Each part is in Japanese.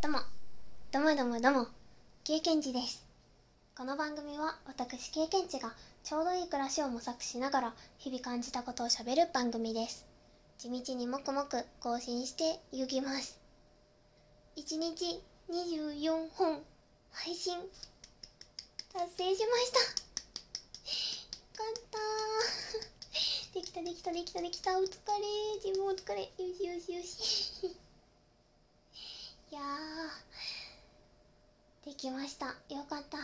どうも、経験値です。この番組は私経験値がちょうどいい暮らしを模索しながら日々感じたことをしゃべる番組です。地道にもくもく更新していきます。1日24本配信達成しました。よかった。できた。お疲れ。自分お疲れ。よし。いやー、できました。よかった。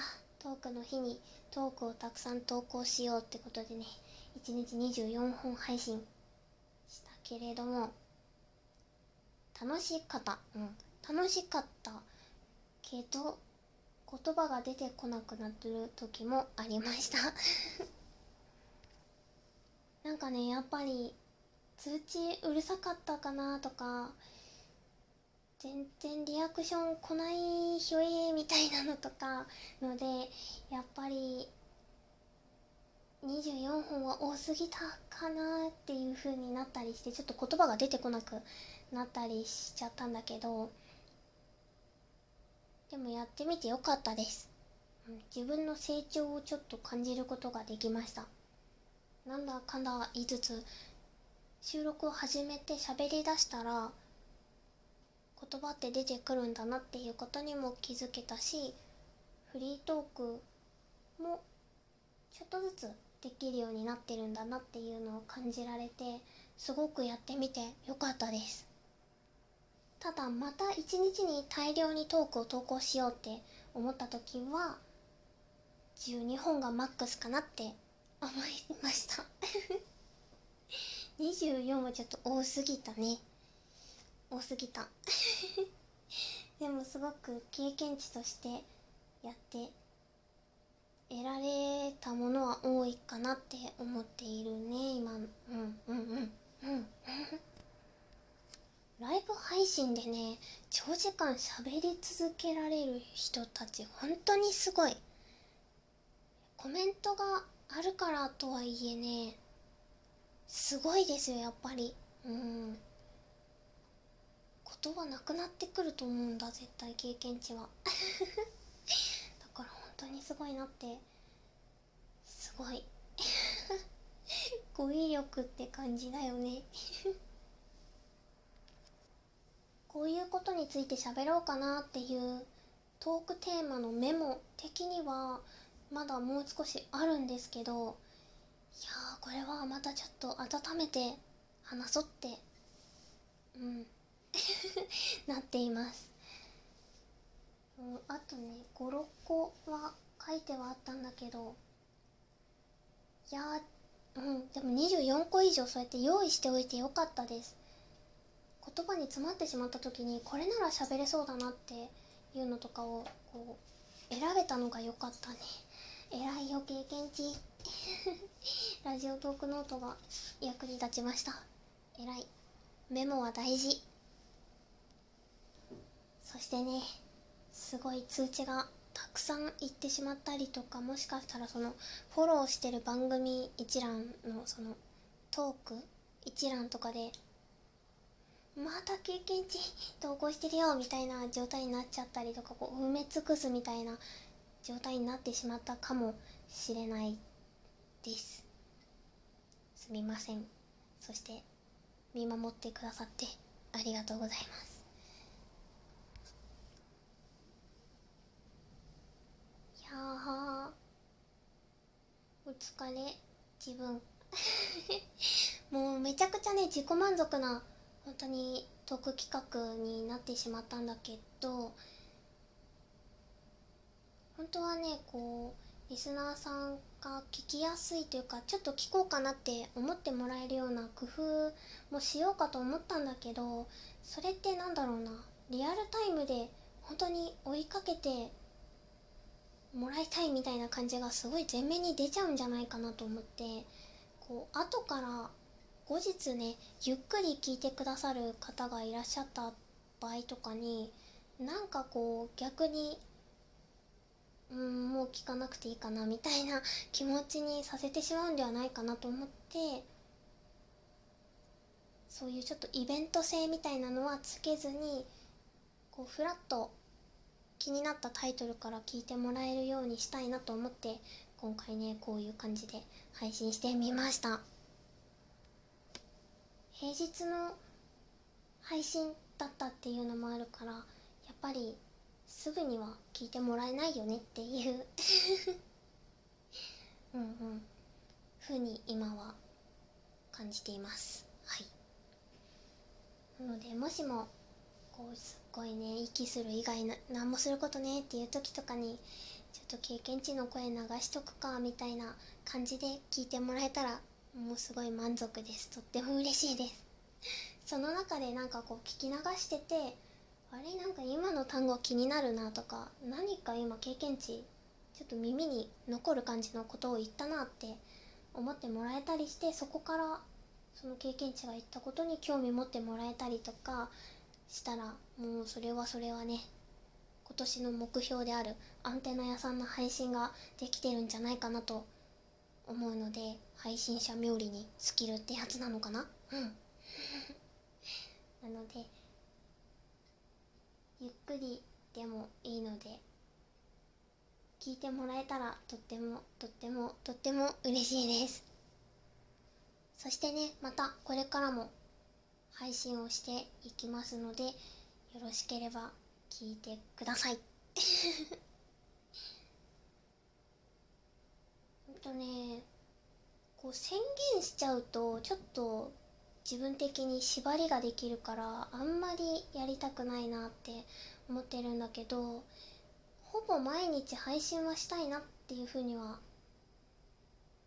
トークの日にトークをたくさん投稿しようってことでね、1日24本配信したけれども、楽しかったけど、言葉が出てこなくなってる時もありましたなんかね、やっぱり通知うるさかったかなとか、全然リアクション来ないひょえみたいなのとかので、やっぱり24本は多すぎたかなっていう風になったりして、ちょっと言葉が出てこなくなったりしちゃったんだけど、でもやってみてよかったです。自分の成長をちょっと感じることができました。なんだかんだ言いつつ、収録を始めて喋り出したら、言葉って出てくるんだなっていうことにも気づけたし、フリートークもちょっとずつできるようになってるんだなっていうのを感じられて、すごくやってみてよかったです。ただ、また一日に大量にトークを投稿しようって思った時は12本がマックスかなって思いました24はちょっと多すぎたでもすごく経験値としてやって得られたものは多いかなって思っているね、今。ライブ配信でね、長時間喋り続けられる人たち本当にすごい。コメントがあるからとはいえね、すごいですよ、やっぱり。言葉なくなってくると思うんだ、絶対経験値はだから本当にすごいなって、すごい語彙力って感じだよねこういうことについて喋ろうかなっていうトークテーマのメモ的にはまだもう少しあるんですけど、いやー、これはまたちょっと温めて話そうってなっています。あとね、5、6個は書いてはあったんだけど、いやー、でも24個以上そうやって用意しておいてよかったです。言葉に詰まってしまった時に、これなら喋れそうだなっていうのとかをこう選べたのが良かったね。偉いよ、経験値ラジオトークノートが役に立ちました。偉い。メモは大事。そしてね、すごい通知がたくさんいってしまったりとか、もしかしたらそのフォローしてる番組一覧のそのトーク一覧とかで、また経験値投稿してるよみたいな状態になっちゃったりとか、こう埋め尽くすみたいな状態になってしまったかもしれないです。すみません。そして見守ってくださってありがとうございます。お疲れ、自分もうめちゃくちゃね、自己満足な本当にトーク企画になってしまったんだけど、本当はね、こうリスナーさんが聞きやすいというか、ちょっと聞こうかなって思ってもらえるような工夫もしようかと思ったんだけど、それってなんだろうな、リアルタイムで本当に追いかけてもらいたいみたいな感じがすごい前面に出ちゃうんじゃないかなと思って、こう後から後日ね、ゆっくり聞いてくださる方がいらっしゃった場合とかに、なんかこう逆にもう聞かなくていいかなみたいな気持ちにさせてしまうんではないかなと思って、そういうちょっとイベント性みたいなのはつけずに、こうフラッと気になったタイトルから聞いてもらえるようにしたいなと思って、今回ねこういう感じで配信してみました。平日の配信だったっていうのもあるから、やっぱりすぐには聞いてもらえないよねっていうふうに今は感じています。はい。なのでもしもこうすっごいね息する以外な何もすることねっていう時とかに、ちょっと経験値の声流しとくかみたいな感じで聞いてもらえたら、もうすごい満足です。とっても嬉しいです。その中でなんかこう聞き流してて、あれなんか今の単語気になるなとか、何か今経験値ちょっと耳に残る感じのことを言ったなって思ってもらえたりして、そこからその経験値が言ったことに興味持ってもらえたりとかしたら、もうそれはね、今年の目標であるアンテナ屋さんの配信ができてるんじゃないかなと思うので、配信者冥利に尽きるってやつなのかな。なのでゆっくりでもいいので聞いてもらえたらとっても嬉しいです。そしてね、またこれからも配信をしていきますので、よろしければ聞いてください。ね、こう宣言しちゃうとちょっと自分的に縛りができるから、あんまりやりたくないなって思ってるんだけど、ほぼ毎日配信はしたいなっていうふうには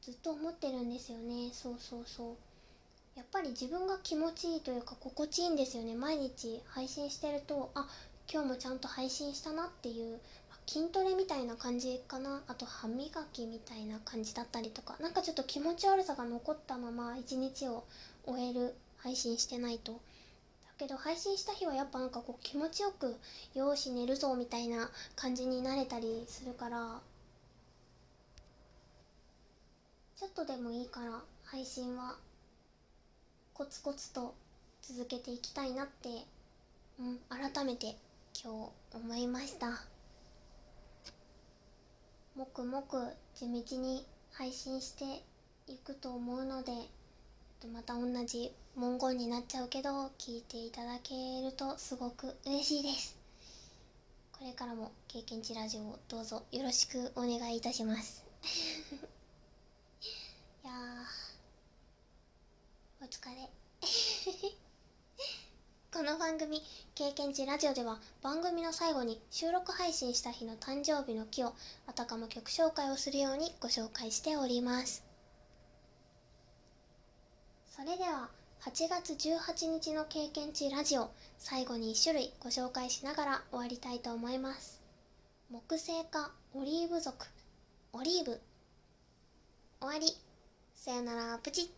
ずっと思ってるんですよね。やっぱり自分が気持ちいいというか心地いいんですよね。毎日配信してると、あ、今日もちゃんと配信したなっていう、筋トレみたいな感じかな。あと歯磨きみたいな感じだったりとか、なんかちょっと気持ち悪さが残ったまま一日を終える、配信してないと。だけど配信した日はやっぱなんかこう気持ちよく、よーし寝るぞみたいな感じになれたりするから、ちょっとでもいいから配信はコツコツと続けていきたいなって、改めて今日思いました。もくもく地道に配信していくと思うので、また同じ文言になっちゃうけど聞いていただけるとすごく嬉しいです。これからも経験値ラジオをどうぞよろしくお願いいたします。いやーお疲れ。この番組経験値ラジオでは、番組の最後に収録配信した日の誕生日の木をあたかも曲紹介をするようにご紹介しております。それでは8月18日の経験値ラジオ、最後に1種類ご紹介しながら終わりたいと思います。木星かオリーブ属、オリーブ。終わり。さよなら、プチッ。